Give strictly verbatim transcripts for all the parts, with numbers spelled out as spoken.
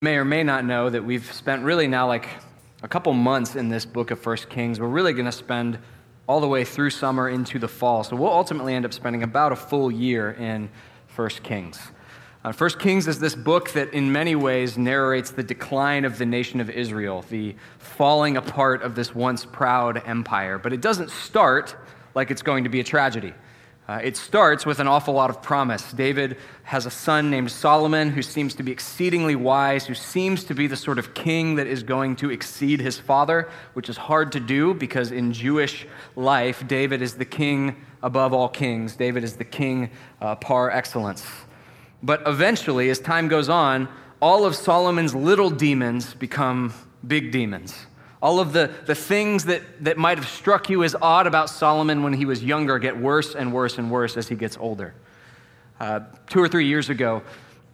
May or may not know that we've spent really now like a couple months in this book of First Kings. We're really going to spend all the way through summer into the fall. So we'll ultimately end up spending about a full year in First Kings. Uh, First Kings is this book that in many ways narrates the decline of the nation of Israel, the falling apart of this once proud empire. But it doesn't start like it's going to be a tragedy. Uh, it starts with an awful lot of promise. David has a son named Solomon who seems to be exceedingly wise, who seems to be the sort of king that is going to exceed his father, which is hard to do because in Jewish life, David is the king above all kings. David is the king uh, par excellence. But eventually, as time goes on, all of Solomon's little demons become big demons. All of the, the things that, that might have struck you as odd about Solomon when he was younger get worse and worse and worse as he gets older. Uh, two or three years ago,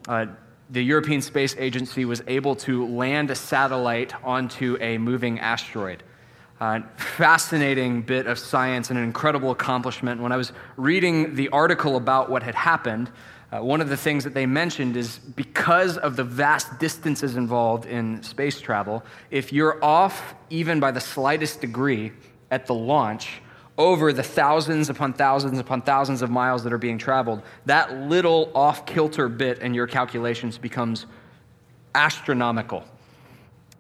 uh, the European Space Agency was able to land a satellite onto a moving asteroid. Uh, fascinating bit of science and an incredible accomplishment. When I was reading the article about what had happened, uh, one of the things that they mentioned is because of the vast distances involved in space travel, if you're off even by the slightest degree at the launch over the thousands upon thousands upon thousands of miles that are being traveled, that little off-kilter bit in your calculations becomes astronomical.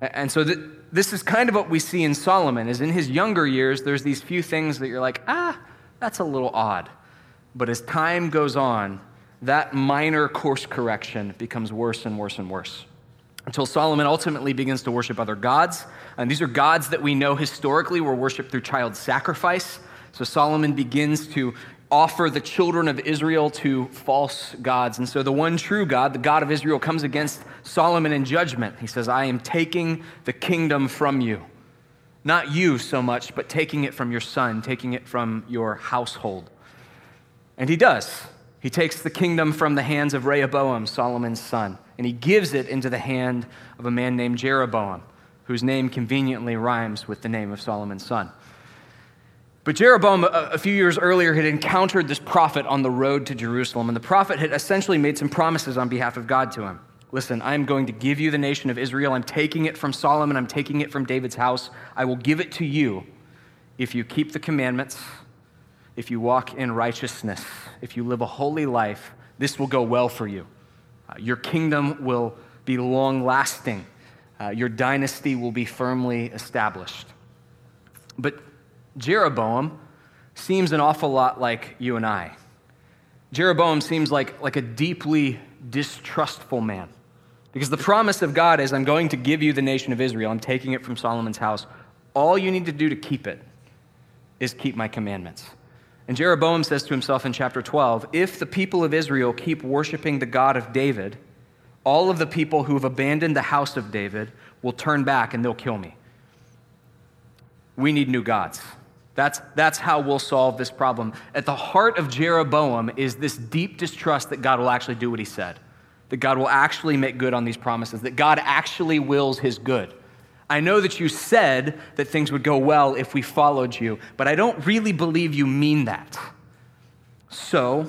And so th- this is kind of what we see in Solomon, is in his younger years, there's these few things that you're like, ah, that's a little odd. But as time goes on, that minor course correction becomes worse and worse and worse until Solomon ultimately begins to worship other gods. And these are gods that we know historically were worshiped through child sacrifice. So Solomon begins to offer the children of Israel to false gods. And so the one true God, the God of Israel, comes against Solomon in judgment. He says, I am taking the kingdom from you. Not you so much, but taking it from your son, taking it from your household. And he does. He takes the kingdom from the hands of Rehoboam, Solomon's son, and he gives it into the hand of a man named Jeroboam, whose name conveniently rhymes with the name of Solomon's son. But Jeroboam, a few years earlier, had encountered this prophet on the road to Jerusalem, and the prophet had essentially made some promises on behalf of God to him. Listen, I'm going to give you the nation of Israel. I'm taking it from Solomon. I'm taking it from David's house. I will give it to you if you keep the commandments, if you walk in righteousness, if you live a holy life. This will go well for you. Uh, your kingdom will be long-lasting. Uh, your dynasty will be firmly established. But Jeroboam seems an awful lot like you and I. Jeroboam seems like, like a deeply distrustful man, because the promise of God is, I'm going to give you the nation of Israel. I'm taking it from Solomon's house. All you need to do to keep it is keep my commandments. And Jeroboam says to himself in chapter twelve, if the people of Israel keep worshiping the God of David, all of the people who have abandoned the house of David will turn back and they'll kill me. We need new gods. That's, that's how we'll solve this problem. At the heart of Jeroboam is this deep distrust that God will actually do what he said, that God will actually make good on these promises, that God actually wills his good. I know that you said that things would go well if we followed you, but I don't really believe you mean that. So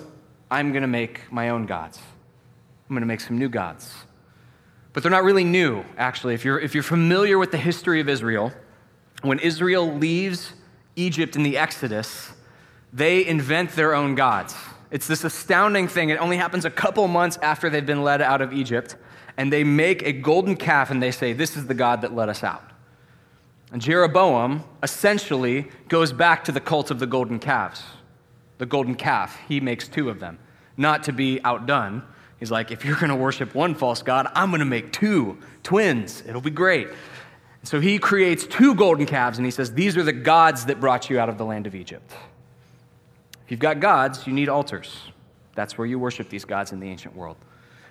I'm going to make my own gods. I'm going to make some new gods. But they're not really new, actually. If you're, if you're familiar with the history of Israel, when Israel leaves Egypt in the Exodus, they invent their own gods. It's this astounding thing. It only happens a couple months after they've been led out of Egypt, and they make a golden calf, and they say, this is the God that led us out. And Jeroboam essentially goes back to the cult of the golden calves. The golden calf, he makes two of them, not to be outdone. He's like, if you're going to worship one false god, I'm going to make two twins. It'll be great. So he creates two golden calves, and he says, these are the gods that brought you out of the land of Egypt. If you've got gods, you need altars. That's where you worship these gods in the ancient world.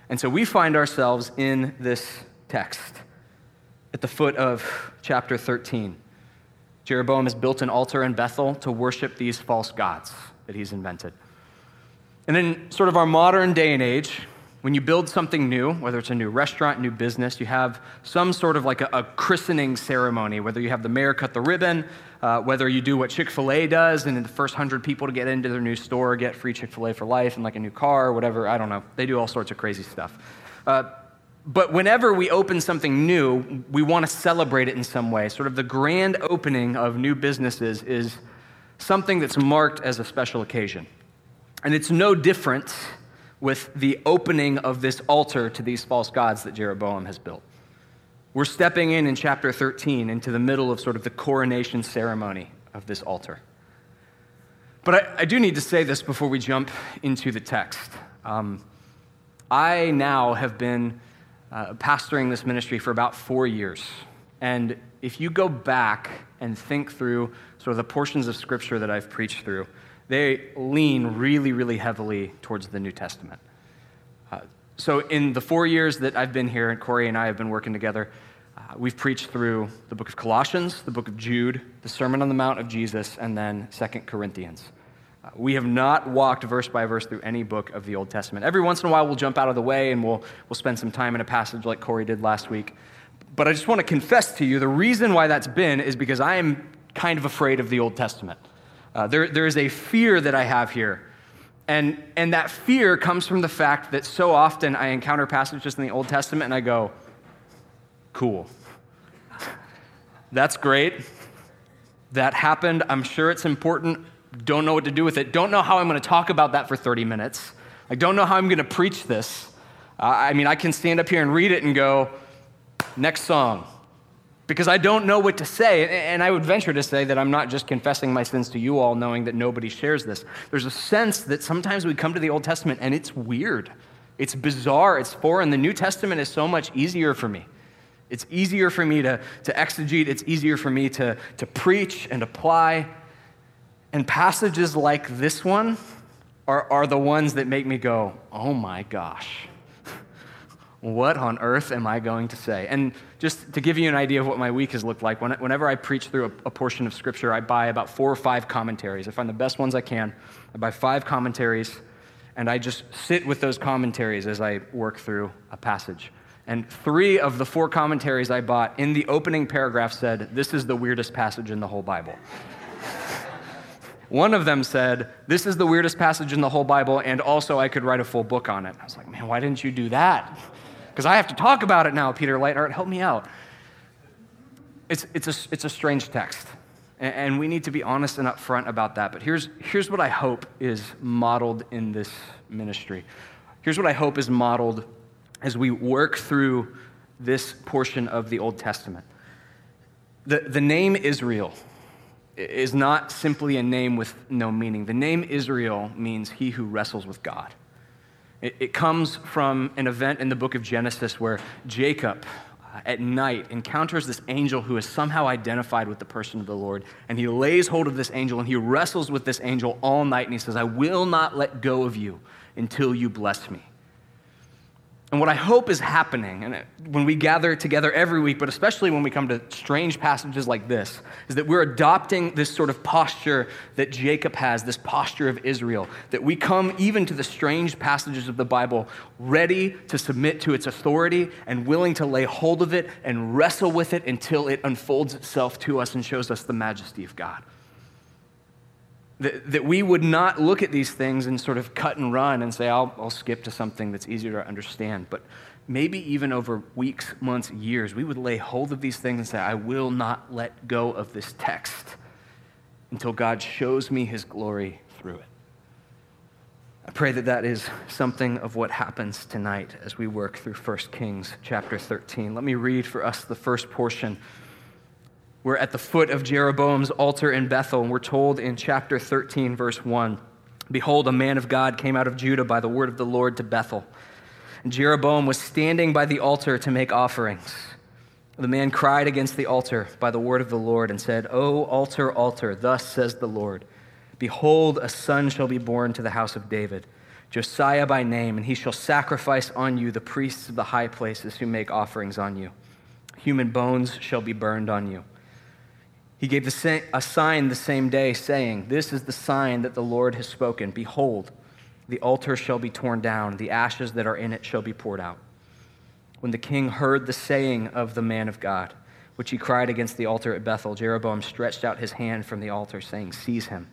And so we find ourselves in this text at the foot of chapter thirteen. Jeroboam has built an altar in Bethel to worship these false gods that he's invented. And in sort of our modern day and age, when you build something new, whether it's a new restaurant, new business, you have some sort of like a, a christening ceremony, whether you have the mayor cut the ribbon, uh, whether you do what Chick-fil-A does, and the first hundred people to get into their new store get free Chick-fil-A for life and like a new car or whatever. I don't know. They do all sorts of crazy stuff. Uh, But whenever we open something new, we want to celebrate it in some way. Sort of the grand opening of new businesses is something that's marked as a special occasion. And it's no different with the opening of this altar to these false gods that Jeroboam has built. We're stepping in in chapter thirteen into the middle of sort of the coronation ceremony of this altar. But I, I do need to say this before we jump into the text. Um, I now have been uh, pastoring this ministry for about four years. And if you go back and think through sort of the portions of Scripture that I've preached through, they lean really, really heavily towards the New Testament. Uh, so in the four years that I've been here, and Corey and I have been working together, uh, we've preached through the book of Colossians, the book of Jude, the Sermon on the Mount of Jesus, and then Second Corinthians. Uh, we have not walked verse by verse through any book of the Old Testament. Every once in a while, we'll jump out of the way, and we'll we'll spend some time in a passage like Corey did last week. But I just want to confess to you, the reason why that's been is because I am kind of afraid of the Old Testament. Uh, there, there is a fear that I have here, and and that fear comes from the fact that so often I encounter passages in the Old Testament, and I go, cool, that's great, that happened, I'm sure it's important, don't know what to do with it, don't know how I'm going to talk about that for thirty minutes, I don't know how I'm going to preach this. Uh, I mean, I can stand up here and read it and go, next song, because I don't know what to say, and I would venture to say that I'm not just confessing my sins to you all, knowing that nobody shares this. There's a sense that sometimes we come to the Old Testament, and it's weird. It's bizarre. It's foreign. The New Testament is so much easier for me. It's easier for me to, to exegete. It's easier for me to, to preach and apply. And passages like this one are, are the ones that make me go, oh my gosh. What on earth am I going to say? And just to give you an idea of what my week has looked like, whenever I preach through a portion of Scripture, I buy about four or five commentaries. I find the best ones I can. I buy five commentaries, and I just sit with those commentaries as I work through a passage. And three of the four commentaries I bought in the opening paragraph said, this is the weirdest passage in the whole Bible. One of them said, this is the weirdest passage in the whole Bible, and also I could write a full book on it. I was like, man, why didn't you do that? Because I have to talk about it now, Peter Leithart, help me out. It's it's a, it's a strange text, and, and we need to be honest and upfront about that. But here's here's what I hope is modeled in this ministry. Here's what I hope is modeled as we work through this portion of the Old Testament. The, the name Israel is not simply a name with no meaning. The name Israel means he who wrestles with God. It, it comes from an event in the book of Genesis where Jacob uh, at night encounters this angel who is somehow identified with the person of the Lord, and he lays hold of this angel, and he wrestles with this angel all night, and he says, I will not let go of you until you bless me. And what I hope is happening, and when we gather together every week, but especially when we come to strange passages like this, is that we're adopting this sort of posture that Jacob has, this posture of Israel, that we come even to the strange passages of the Bible ready to submit to its authority and willing to lay hold of it and wrestle with it until it unfolds itself to us and shows us the majesty of God. That we would not look at these things and sort of cut and run and say, I'll, I'll skip to something that's easier to understand. But maybe even over weeks, months, years, we would lay hold of these things and say, I will not let go of this text until God shows me his glory through it. I pray that that is something of what happens tonight as we work through First Kings chapter thirteen. Let me read for us the first portion. We're at the foot of Jeroboam's altar in Bethel, and we're told in chapter thirteen, verse one, behold, a man of God came out of Judah by the word of the Lord to Bethel. And Jeroboam was standing by the altar to make offerings. The man cried against the altar by the word of the Lord and said, O altar, altar, thus says the Lord, behold, a son shall be born to the house of David, Josiah by name, and he shall sacrifice on you the priests of the high places who make offerings on you. Human bones shall be burned on you. He gave the sa- a sign the same day, saying, this is the sign that the Lord has spoken. Behold, the altar shall be torn down. The ashes that are in it shall be poured out. When the king heard the saying of the man of God, which he cried against the altar at Bethel, Jeroboam stretched out his hand from the altar, saying, seize him.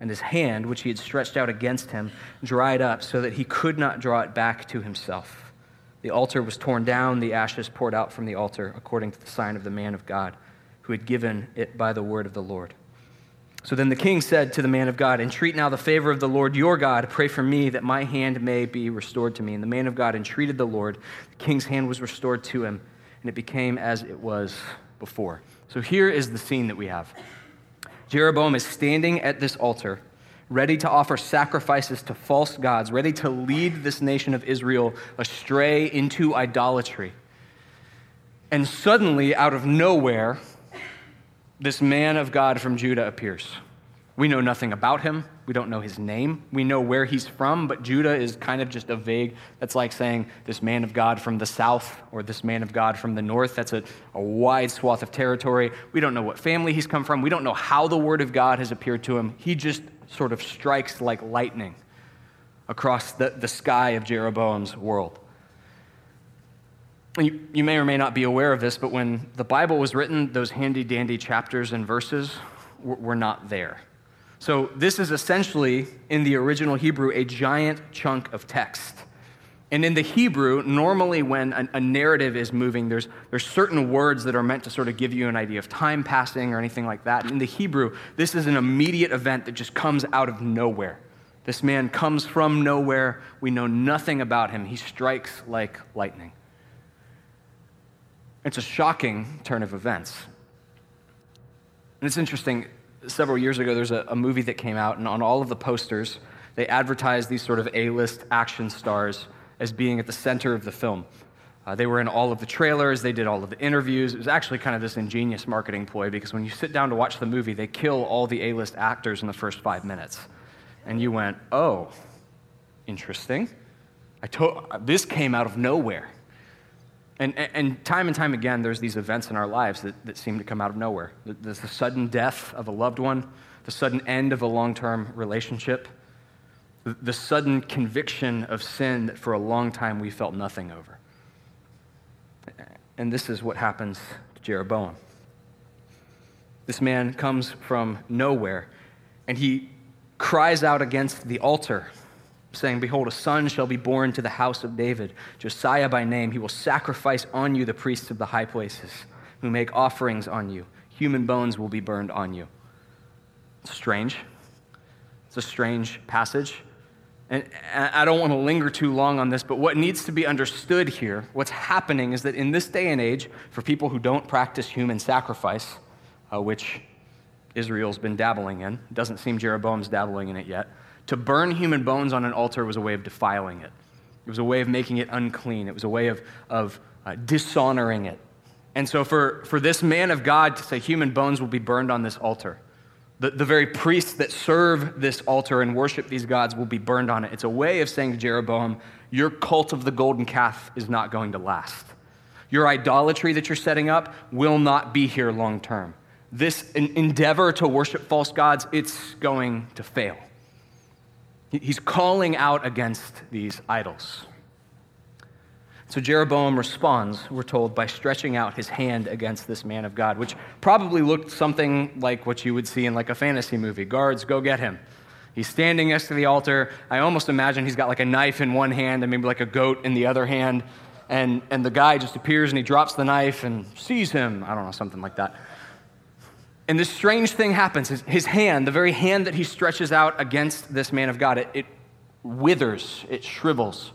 And his hand, which he had stretched out against him, dried up so that he could not draw it back to himself. The altar was torn down, the ashes poured out from the altar, according to the sign of the man of God, who had given it by the word of the Lord. So then the king said to the man of God, "Entreat now the favor of the Lord your God. Pray for me that my hand may be restored to me." And the man of God entreated the Lord. The king's hand was restored to him, and it became as it was before. So here is the scene that we have. Jeroboam is standing at this altar, ready to offer sacrifices to false gods, ready to lead this nation of Israel astray into idolatry. And suddenly, out of nowhere, this man of God from Judah appears. We know nothing about him. We don't know his name. We know where he's from, but Judah is kind of just a vague, that's like saying this man of God from the south or this man of God from the north. That's a, a wide swath of territory. We don't know what family he's come from. We don't know how the word of God has appeared to him. He just sort of strikes like lightning across the, the sky of Jeroboam's world. You, you may or may not be aware of this, but when the Bible was written, those handy-dandy chapters and verses were, were not there. So this is essentially, in the original Hebrew, a giant chunk of text. And in the Hebrew, normally when a, a narrative is moving, there's, there's certain words that are meant to sort of give you an idea of time passing or anything like that. In the Hebrew, this is an immediate event that just comes out of nowhere. This man comes from nowhere. We know nothing about him. He strikes like lightning. It's a shocking turn of events. And it's interesting. Several years ago, there's a, a movie that came out, and on all of the posters, they advertised these sort of A-list action stars as being at the center of the film. Uh, they were in all of the trailers. They did all of the interviews. It was actually kind of this ingenious marketing ploy, because when you sit down to watch the movie, they kill all the A-list actors in the first five minutes. And you went, oh, interesting. I to- this came out of nowhere. And, and time and time again, there's these events in our lives that, that seem to come out of nowhere. There's the sudden death of a loved one, the sudden end of a long-term relationship, the sudden conviction of sin that for a long time we felt nothing over. And this is what happens to Jeroboam. This man comes from nowhere, and he cries out against the altar, saying, "Behold, a son shall be born to the house of David, Josiah by name. He will sacrifice on you the priests of the high places, who make offerings on you. Human bones will be burned on you." It's strange. It's a strange passage. And I don't want to linger too long on this, but what needs to be understood here, what's happening is that in this day and age, for people who don't practice human sacrifice, uh, which Israel's been dabbling in, doesn't seem Jeroboam's dabbling in it yet, to burn human bones on an altar was a way of defiling it. It was a way of making it unclean. It was a way of, of uh, dishonoring it. And so for, for this man of God to say human bones will be burned on this altar, the, the very priests that serve this altar and worship these gods will be burned on it. It's a way of saying to Jeroboam, your cult of the golden calf is not going to last. Your idolatry that you're setting up will not be here long term. This endeavor to worship false gods, it's going to fail. He's calling out against these idols. So Jeroboam responds, we're told, by stretching out his hand against this man of God, which probably looked something like what you would see in like a fantasy movie. Guards, go get him. He's standing next to the altar. I almost imagine he's got like a knife in one hand and maybe like a goat in the other hand. And, and the guy just appears and he drops the knife and sees him. I don't know, something like that. And this strange thing happens. His, his hand, the very hand that he stretches out against this man of God, it, it withers, it shrivels.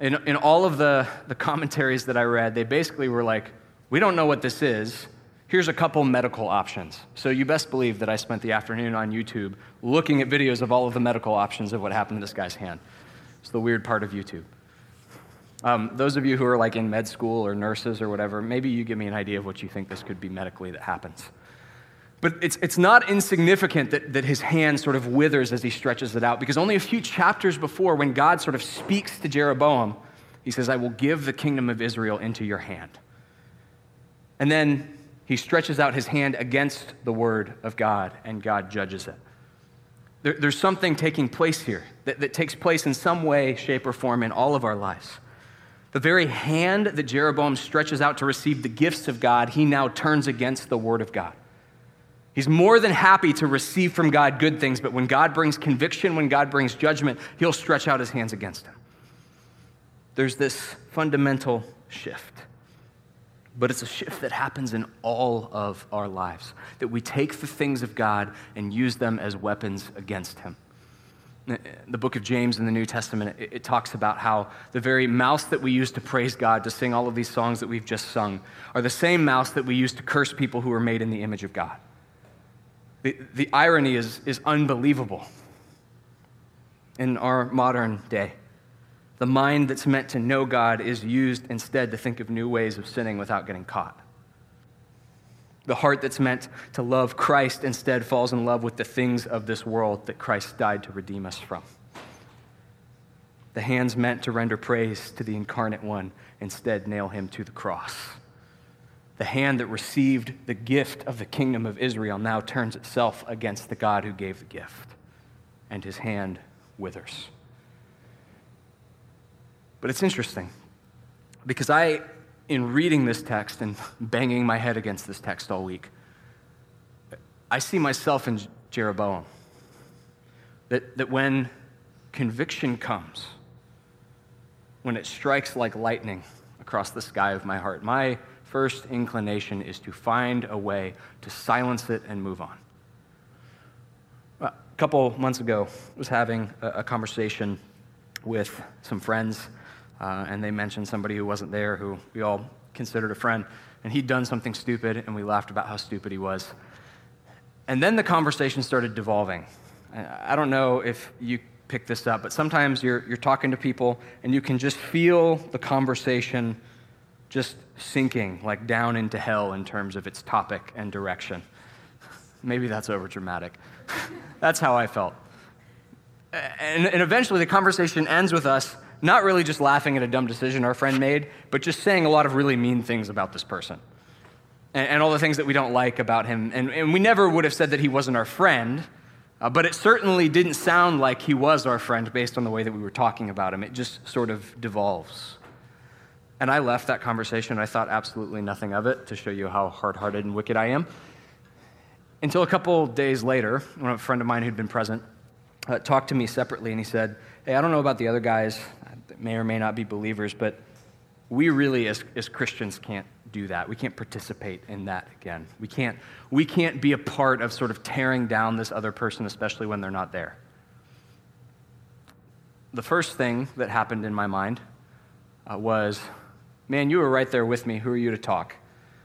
In, in all of the, the commentaries that I read, they basically were like, we don't know what this is. Here's a couple medical options. So you best believe that I spent the afternoon on YouTube looking at videos of all of the medical options of what happened to this guy's hand. It's the weird part of YouTube. Um, those of you who are like in med school or nurses or whatever, maybe you give me an idea of what you think this could be medically that happens. But it's it's not insignificant that, that his hand sort of withers as he stretches it out, because only a few chapters before, when God sort of speaks to Jeroboam, he says, "I will give the kingdom of Israel into your hand." And then he stretches out his hand against the word of God, and God judges it. There, there's something taking place here that, that takes place in some way, shape, or form in all of our lives. The very hand that Jeroboam stretches out to receive the gifts of God, he now turns against the word of God. He's more than happy to receive from God good things, but when God brings conviction, when God brings judgment, he'll stretch out his hands against him. there's this fundamental shift. But it's a shift that happens in all of our lives, that we take the things of God and use them as weapons against him. The book of James in the New Testament, it talks about how the very mouths that we use to praise God, to sing all of these songs that we've just sung, are the same mouths that we use to curse people who are made in the image of God. The, the irony is, is unbelievable in our modern day. The mind that's meant to know God is used instead to think of new ways of sinning without getting caught. The heart that's meant to love Christ instead falls in love with the things of this world that Christ died to redeem us from. The hands meant to render praise to the incarnate one instead nail him to the cross. The hand that received the gift of the kingdom of Israel now turns itself against the God who gave the gift, and his hand withers. But it's interesting, because I, in reading this text and banging my head against this text all week, I see myself in Jeroboam, that, that when conviction comes, when it strikes like lightning across the sky of my heart, my first inclination is to find a way to silence it and move on. A couple months ago, I was having a, a conversation with some friends, Uh, and they mentioned somebody who wasn't there, who we all considered a friend, and he'd done something stupid, and we laughed about how stupid he was. And then the conversation started devolving. I don't know if you pick this up, but sometimes you're you're talking to people, and you can just feel the conversation just sinking, like down into hell in terms of its topic and direction. Maybe that's overdramatic. That's how I felt. And, and eventually, the conversation ends with us not really just laughing at a dumb decision our friend made, but just saying a lot of really mean things about this person and, and all the things that we don't like about him. And, and we never would have said that he wasn't our friend, uh, but it certainly didn't sound like he was our friend based on the way that we were talking about him. It just sort of devolves. And I left that conversation, and I thought absolutely nothing of it, to show you how hard-hearted and wicked I am, until a couple days later, when a friend of mine who'd been present uh, talked to me separately, and he said, "Hey, I don't know about the other guys that may or may not be believers, but we really, as, as Christians, can't do that. We can't participate in that again. We can't, we can't be a part of sort of tearing down this other person, especially when they're not there." The first thing that happened in my mind uh, was, man, you were right there with me. Who are you to talk?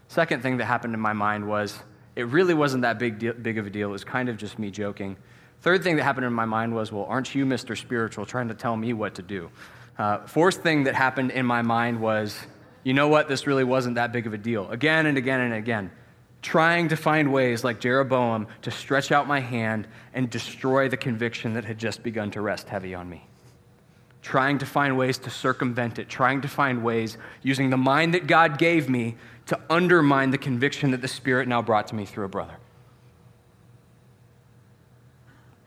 Second thing that happened in my mind was, it really wasn't that big deal, big of a deal. It was kind of just me joking. Third thing that happened in my mind was, well, aren't you Mister Spiritual trying to tell me what to do? Uh, fourth thing that happened in my mind was, you know what, this really wasn't that big of a deal. Again and again and again, trying to find ways like Jeroboam to stretch out my hand and destroy the conviction that had just begun to rest heavy on me. Trying to find ways to circumvent it, trying to find ways using the mind that God gave me to undermine the conviction that the Spirit now brought to me through a brother.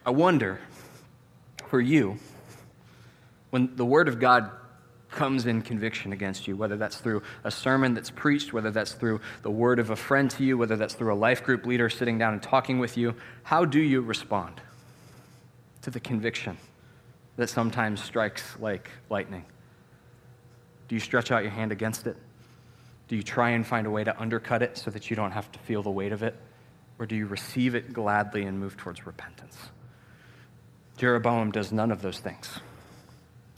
I wonder, for you, when the Word of God comes in conviction against you, whether that's through a sermon that's preached, whether that's through the word of a friend to you, whether that's through a life group leader sitting down and talking with you, how do you respond to the conviction that sometimes strikes like lightning? Do you stretch out your hand against it? Do you try and find a way to undercut it so that you don't have to feel the weight of it? Or do you receive it gladly and move towards repentance? Jeroboam does none of those things.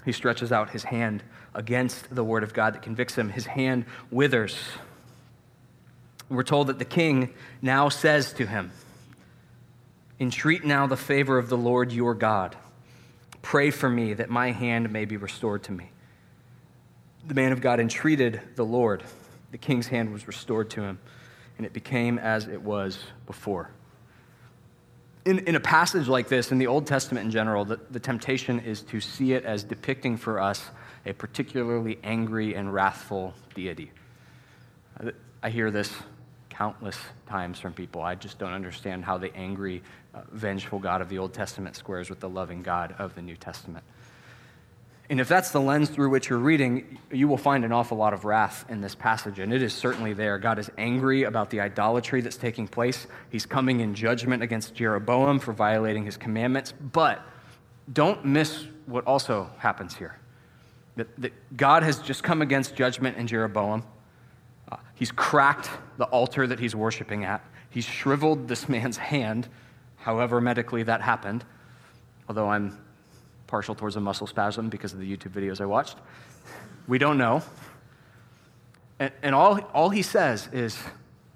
He stretches out his hand against the word of God that convicts him. His hand withers. We're told that the king now says to him, "Entreat now the favor of the Lord your God. Pray for me that my hand may be restored to me." The man of God entreated the Lord. The king's hand was restored to him, and it became as it was before. In, in a passage like this, in the Old Testament in general, the, the temptation is to see it as depicting for us a particularly angry and wrathful deity. I hear this countless times from people. I just don't understand how the angry, uh, vengeful God of the Old Testament squares with the loving God of the New Testament. And if that's the lens through which you're reading, you will find an awful lot of wrath in this passage, and it is certainly there. God is angry about the idolatry that's taking place. He's coming in judgment against Jeroboam for violating his commandments, but don't miss what also happens here. that, that God has just come against judgment in Jeroboam. Uh, he's cracked the altar that he's worshiping at. He's shriveled this man's hand, however medically that happened, although I'm partial towards a muscle spasm because of the YouTube videos I watched. We don't know. And, and all, all he says is,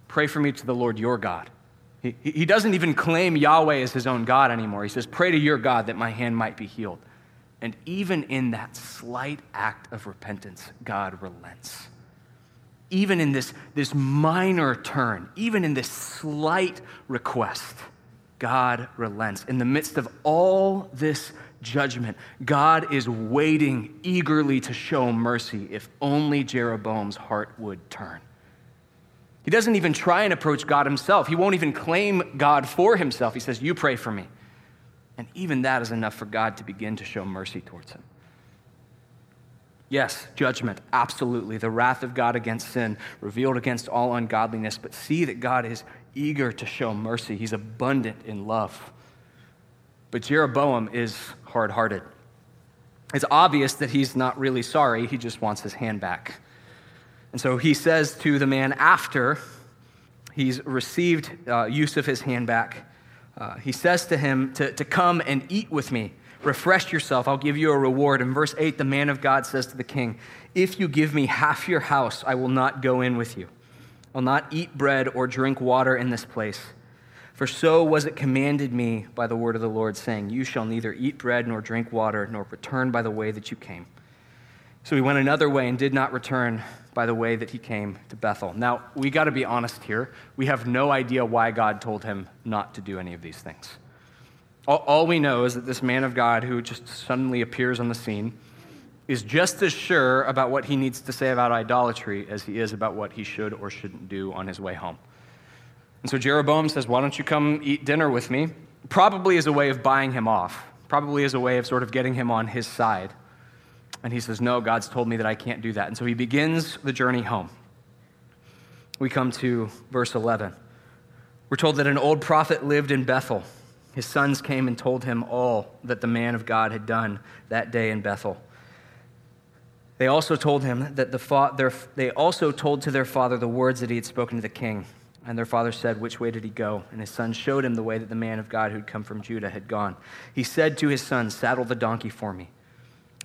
pray for me to the Lord your God. He, he doesn't even claim Yahweh as his own God anymore. He says, pray to your God that my hand might be healed. And even in that slight act of repentance, God relents. Even in this, this minor turn, even in this slight request, God relents. In the midst of all this judgment, God is waiting eagerly to show mercy if only Jeroboam's heart would turn. He doesn't even try and approach God himself. He won't even claim God for himself. He says, you pray for me. And even that is enough for God to begin to show mercy towards him. Yes, judgment, absolutely. The wrath of God against sin, revealed against all ungodliness. But see that God is eager to show mercy. He's abundant in love. But Jeroboam is hard-hearted. It's obvious that he's not really sorry. He just wants his hand back. And so he says to the man after he's received uh, use of his hand back, uh, he says to him to, to come and eat with me. Refresh yourself, I'll give you a reward. In verse eight, the man of God says to the king, if you give me half your house, I will not go in with you. I'll not eat bread or drink water in this place. For so was it commanded me by the word of the Lord, saying, you shall neither eat bread nor drink water, nor return by the way that you came. So he went another way and did not return by the way that he came to Bethel. Now, we got to be honest here. We have no idea why God told him not to do any of these things. All we know is that this man of God who just suddenly appears on the scene is just as sure about what he needs to say about idolatry as he is about what he should or shouldn't do on his way home. And so Jeroboam says, why don't you come eat dinner with me? Probably as a way of buying him off, probably as a way of sort of getting him on his side. And he says, no, God's told me that I can't do that. And so he begins the journey home. We come to verse eleven. We're told that an old prophet lived in Bethel. His sons came and told him all that the man of God had done that day in Bethel. They also told him that the fa- their, they also told to their father the words that he had spoken to the king. And their father said, which way did he go? And his son showed him the way that the man of God who'd come from Judah had gone. He said to his son, saddle the donkey for me.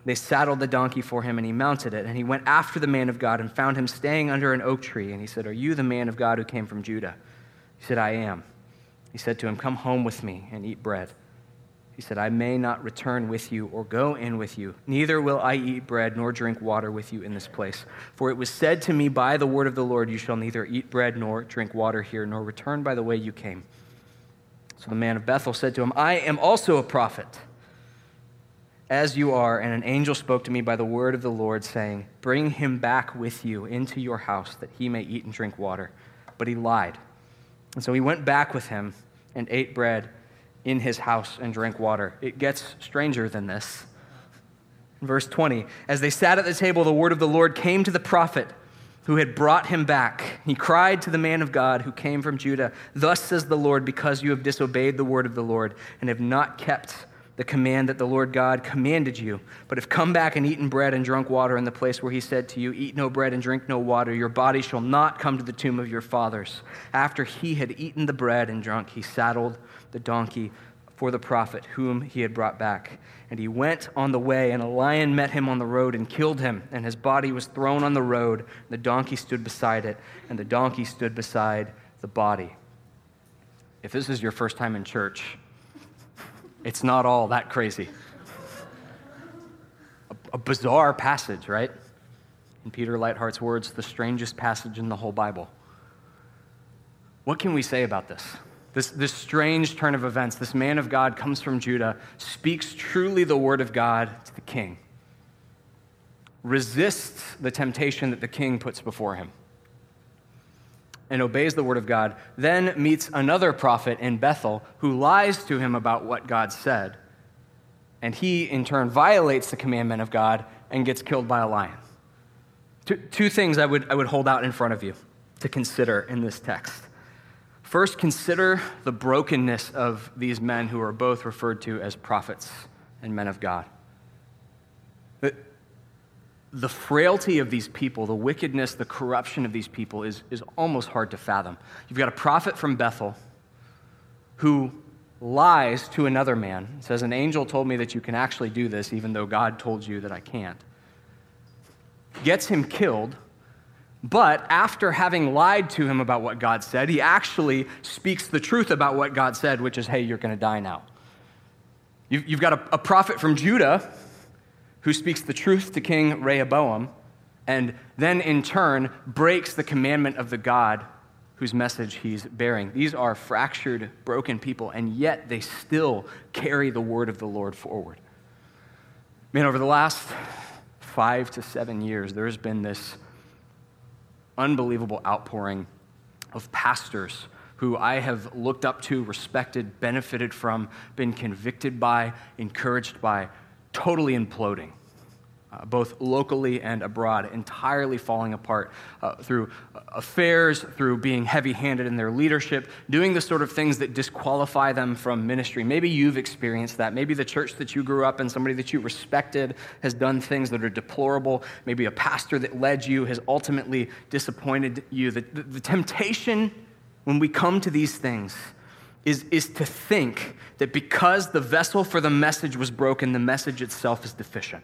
They saddled the donkey for him, and he mounted it. And he went after the man of God and found him staying under an oak tree. And he said, are you the man of God who came from Judah? He said, I am. He said to him, come home with me and eat bread. He said, I may not return with you or go in with you. Neither will I eat bread nor drink water with you in this place. For it was said to me by the word of the Lord, you shall neither eat bread nor drink water here, nor return by the way you came. So the man of Bethel said to him, I am also a prophet, as you are. And an angel spoke to me by the word of the Lord, saying, bring him back with you into your house, that he may eat and drink water. But he lied. And so he went back with him and ate bread in his house and drank water. It gets stranger than this. In verse twenty, as they sat at the table, the word of the Lord came to the prophet who had brought him back. He cried to the man of God who came from Judah, thus says the Lord, because you have disobeyed the word of the Lord and have not kept the command that the Lord God commanded you, but have come back and eaten bread and drunk water in the place where he said to you, eat no bread and drink no water. Your body shall not come to the tomb of your fathers. After he had eaten the bread and drunk, he saddled the donkey for the prophet whom he had brought back. And he went on the way, and a lion met him on the road and killed him, and his body was thrown on the road. The donkey stood beside it, and the donkey stood beside the body. If this is your first time in church, it's not all that crazy. A, a bizarre passage, right? In Peter Leithart's words, the strangest passage in the whole Bible. What can we say about this? This, this strange turn of events. This man of God comes from Judah, speaks truly the word of God to the king, resists the temptation that the king puts before him, and obeys the word of God, then meets another prophet in Bethel who lies to him about what God said, and he, in turn, violates the commandment of God and gets killed by a lion. Two, two things I would, I would hold out in front of you to consider in this text. First, consider the brokenness of these men who are both referred to as prophets and men of God. the frailty of these people, the wickedness, the corruption of these people is, is almost hard to fathom. You've got a prophet from Bethel who lies to another man. It says, an angel told me that you can actually do this, even though God told you that I can't. Gets him killed, but after having lied to him about what God said, he actually speaks the truth about what God said, which is, hey, you're going to die now. You've got a prophet from Judah who speaks the truth to King Rehoboam, and then in turn breaks the commandment of the God whose message he's bearing. These are fractured, broken people, and yet they still carry the word of the Lord forward. Man, over the last five to seven years, there has been this unbelievable outpouring of pastors who I have looked up to, respected, benefited from, been convicted by, encouraged by, totally imploding, uh, both locally and abroad, entirely falling apart uh, through affairs, through being heavy-handed in their leadership, doing the sort of things that disqualify them from ministry. Maybe you've experienced that. Maybe the church that you grew up in, somebody that you respected, has done things that are deplorable. Maybe a pastor that led you has ultimately disappointed you. The, the, the temptation when we come to these things Is, is to think that because the vessel for the message was broken, the message itself is deficient.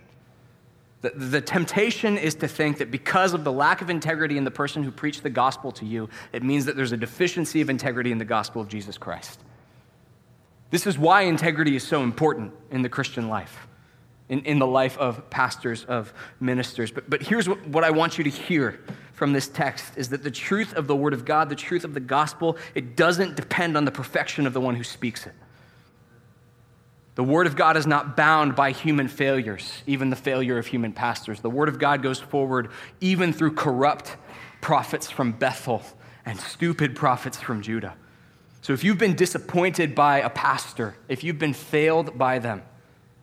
The, the temptation is to think that because of the lack of integrity in the person who preached the gospel to you, it means that there's a deficiency of integrity in the gospel of Jesus Christ. This is why integrity is so important in the Christian life, in, in the life of pastors, of ministers. But, but here's what, what I want you to hear from this text is that the truth of the Word of God, the truth of the gospel, it doesn't depend on the perfection of the one who speaks it. The Word of God is not bound by human failures, even the failure of human pastors. The Word of God goes forward even through corrupt prophets from Bethel and stupid prophets from Judah. So if you've been disappointed by a pastor, if you've been failed by them,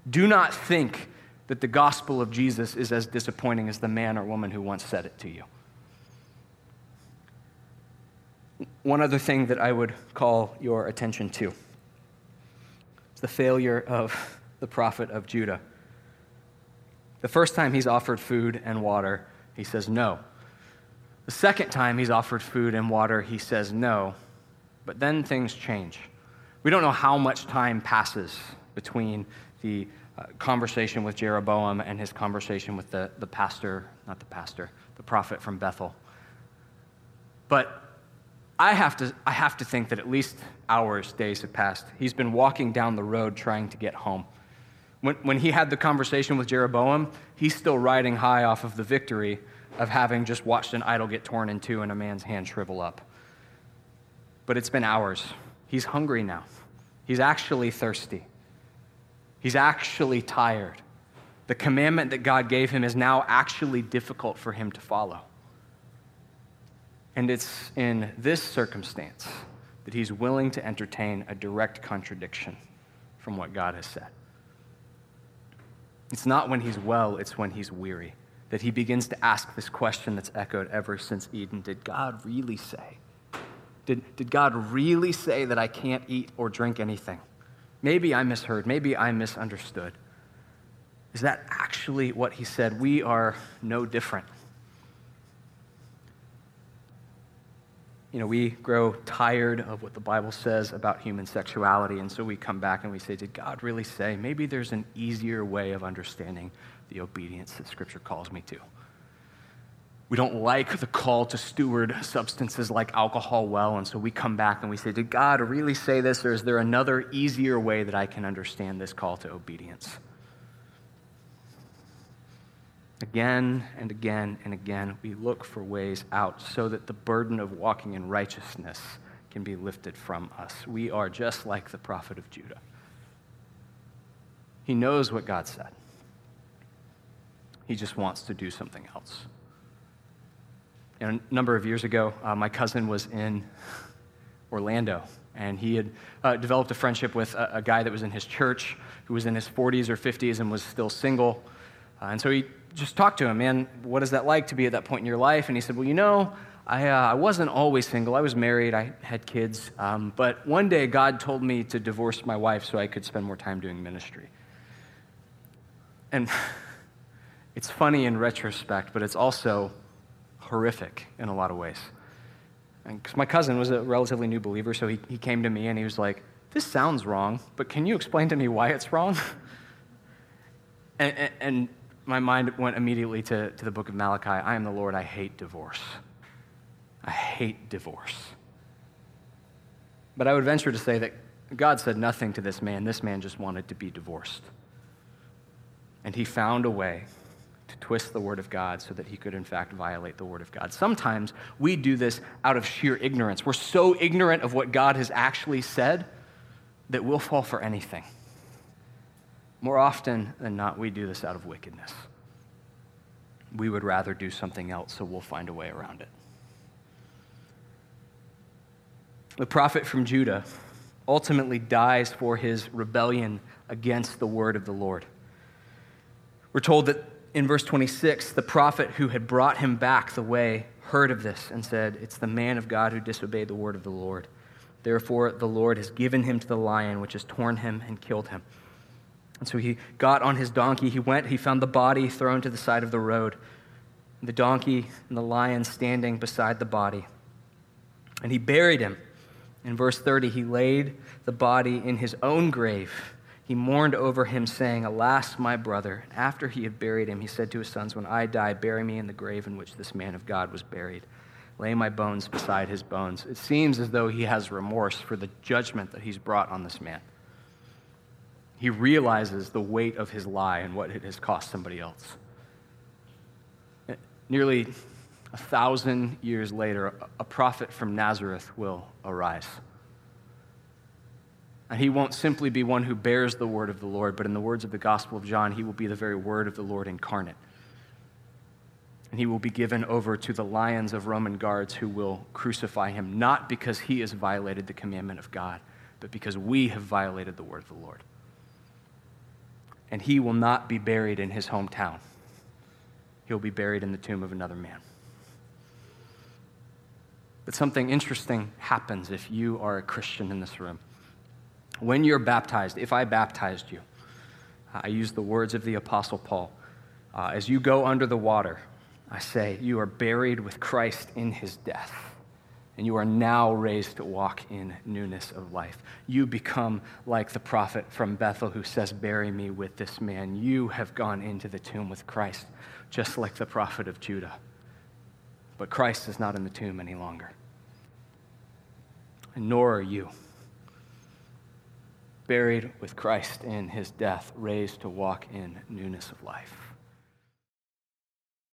do not think that the gospel of Jesus is as disappointing as the man or woman who once said it to you. One other thing that I would call your attention to is the failure of the prophet of Judah. The first time he's offered food and water, he says no. The second time he's offered food and water, he says no. But then things change. We don't know how much time passes between the uh, conversation with Jeroboam and his conversation with the, the pastor, not the pastor, the prophet from Bethel. But I have to I have to think that at least hours, days have passed. He's been walking down the road trying to get home. When, when he had the conversation with Jeroboam, he's still riding high off of the victory of having just watched an idol get torn in two and a man's hand shrivel up. But it's been hours. He's hungry now. He's actually thirsty. He's actually tired. The commandment that God gave him is now actually difficult for him to follow. And it's in this circumstance that he's willing to entertain a direct contradiction from what God has said. It's not when he's well, it's when he's weary, that he begins to ask this question that's echoed ever since Eden. Did God really say? Did, did God really say that I can't eat or drink anything? Maybe I misheard. Maybe I misunderstood. Is that actually what he said? We are no different. You know, we grow tired of what the Bible says about human sexuality, and so we come back and we say, did God really say? Maybe there's an easier way of understanding the obedience that Scripture calls me to. We don't like the call to steward substances like alcohol well, and so we come back and we say, did God really say this, or is there another easier way that I can understand this call to obedience? Again and again and again, we look for ways out so that the burden of walking in righteousness can be lifted from us. We are just like the prophet of Judah. He knows what God said. He just wants to do something else. And a number of years ago, uh, my cousin was in Orlando, and he had uh, developed a friendship with a, a guy that was in his church who was in his forties or fifties and was still single. Uh, and so he just talked to him, man, what is that like to be at that point in your life? And he said, well, you know, I, uh, I wasn't always single. I was married. I had kids. Um, but one day God told me to divorce my wife so I could spend more time doing ministry. And It's funny in retrospect, but it's also horrific in a lot of ways. And because my cousin was a relatively new believer, so he, he came to me and he was like, this sounds wrong, but can you explain to me why it's wrong? and, and, and my mind went immediately to, to the book of Malachi. I am the Lord, I hate divorce. I hate divorce. But I would venture to say that God said nothing to this man. This man just wanted to be divorced. And he found a way to twist the word of God so that he could, in fact, violate the word of God. Sometimes we do this out of sheer ignorance. We're so ignorant of what God has actually said that we'll fall for anything. More often than not, we do this out of wickedness. We would rather do something else, so we'll find a way around it. The prophet from Judah ultimately dies for his rebellion against the word of the Lord. We're told that in verse twenty-six, the prophet who had brought him back the way heard of this and said, it's the man of God who disobeyed the word of the Lord. Therefore, the Lord has given him to the lion, which has torn him and killed him. And so he got on his donkey. He went, he found the body thrown to the side of the road, the donkey and the lion standing beside the body. And he buried him. In verse thirty, he laid the body in his own grave. He mourned over him, saying, alas, my brother. And after he had buried him, he said to his sons, when I die, bury me in the grave in which this man of God was buried. Lay my bones beside his bones. It seems as though he has remorse for the judgment that he's brought on this man. He realizes the weight of his lie and what it has cost somebody else. Nearly a thousand years later, a prophet from Nazareth will arise. And he won't simply be one who bears the word of the Lord, but in the words of the Gospel of John, he will be the very word of the Lord incarnate. And he will be given over to the lions of Roman guards who will crucify him, not because he has violated the commandment of God, but because we have violated the word of the Lord. And he will not be buried in his hometown. He'll be buried in the tomb of another man. But something interesting happens if you are a Christian in this room. When you're baptized, if I baptized you, I use the words of the Apostle Paul. Uh, as you go under the water, I say, you are buried with Christ in his death, and you are now raised to walk in newness of life. You become like the prophet from Bethel who says, bury me with this man. You have gone into the tomb with Christ, just like the prophet of Judah. But Christ is not in the tomb any longer, nor are you. Buried with Christ in his death, raised to walk in newness of life.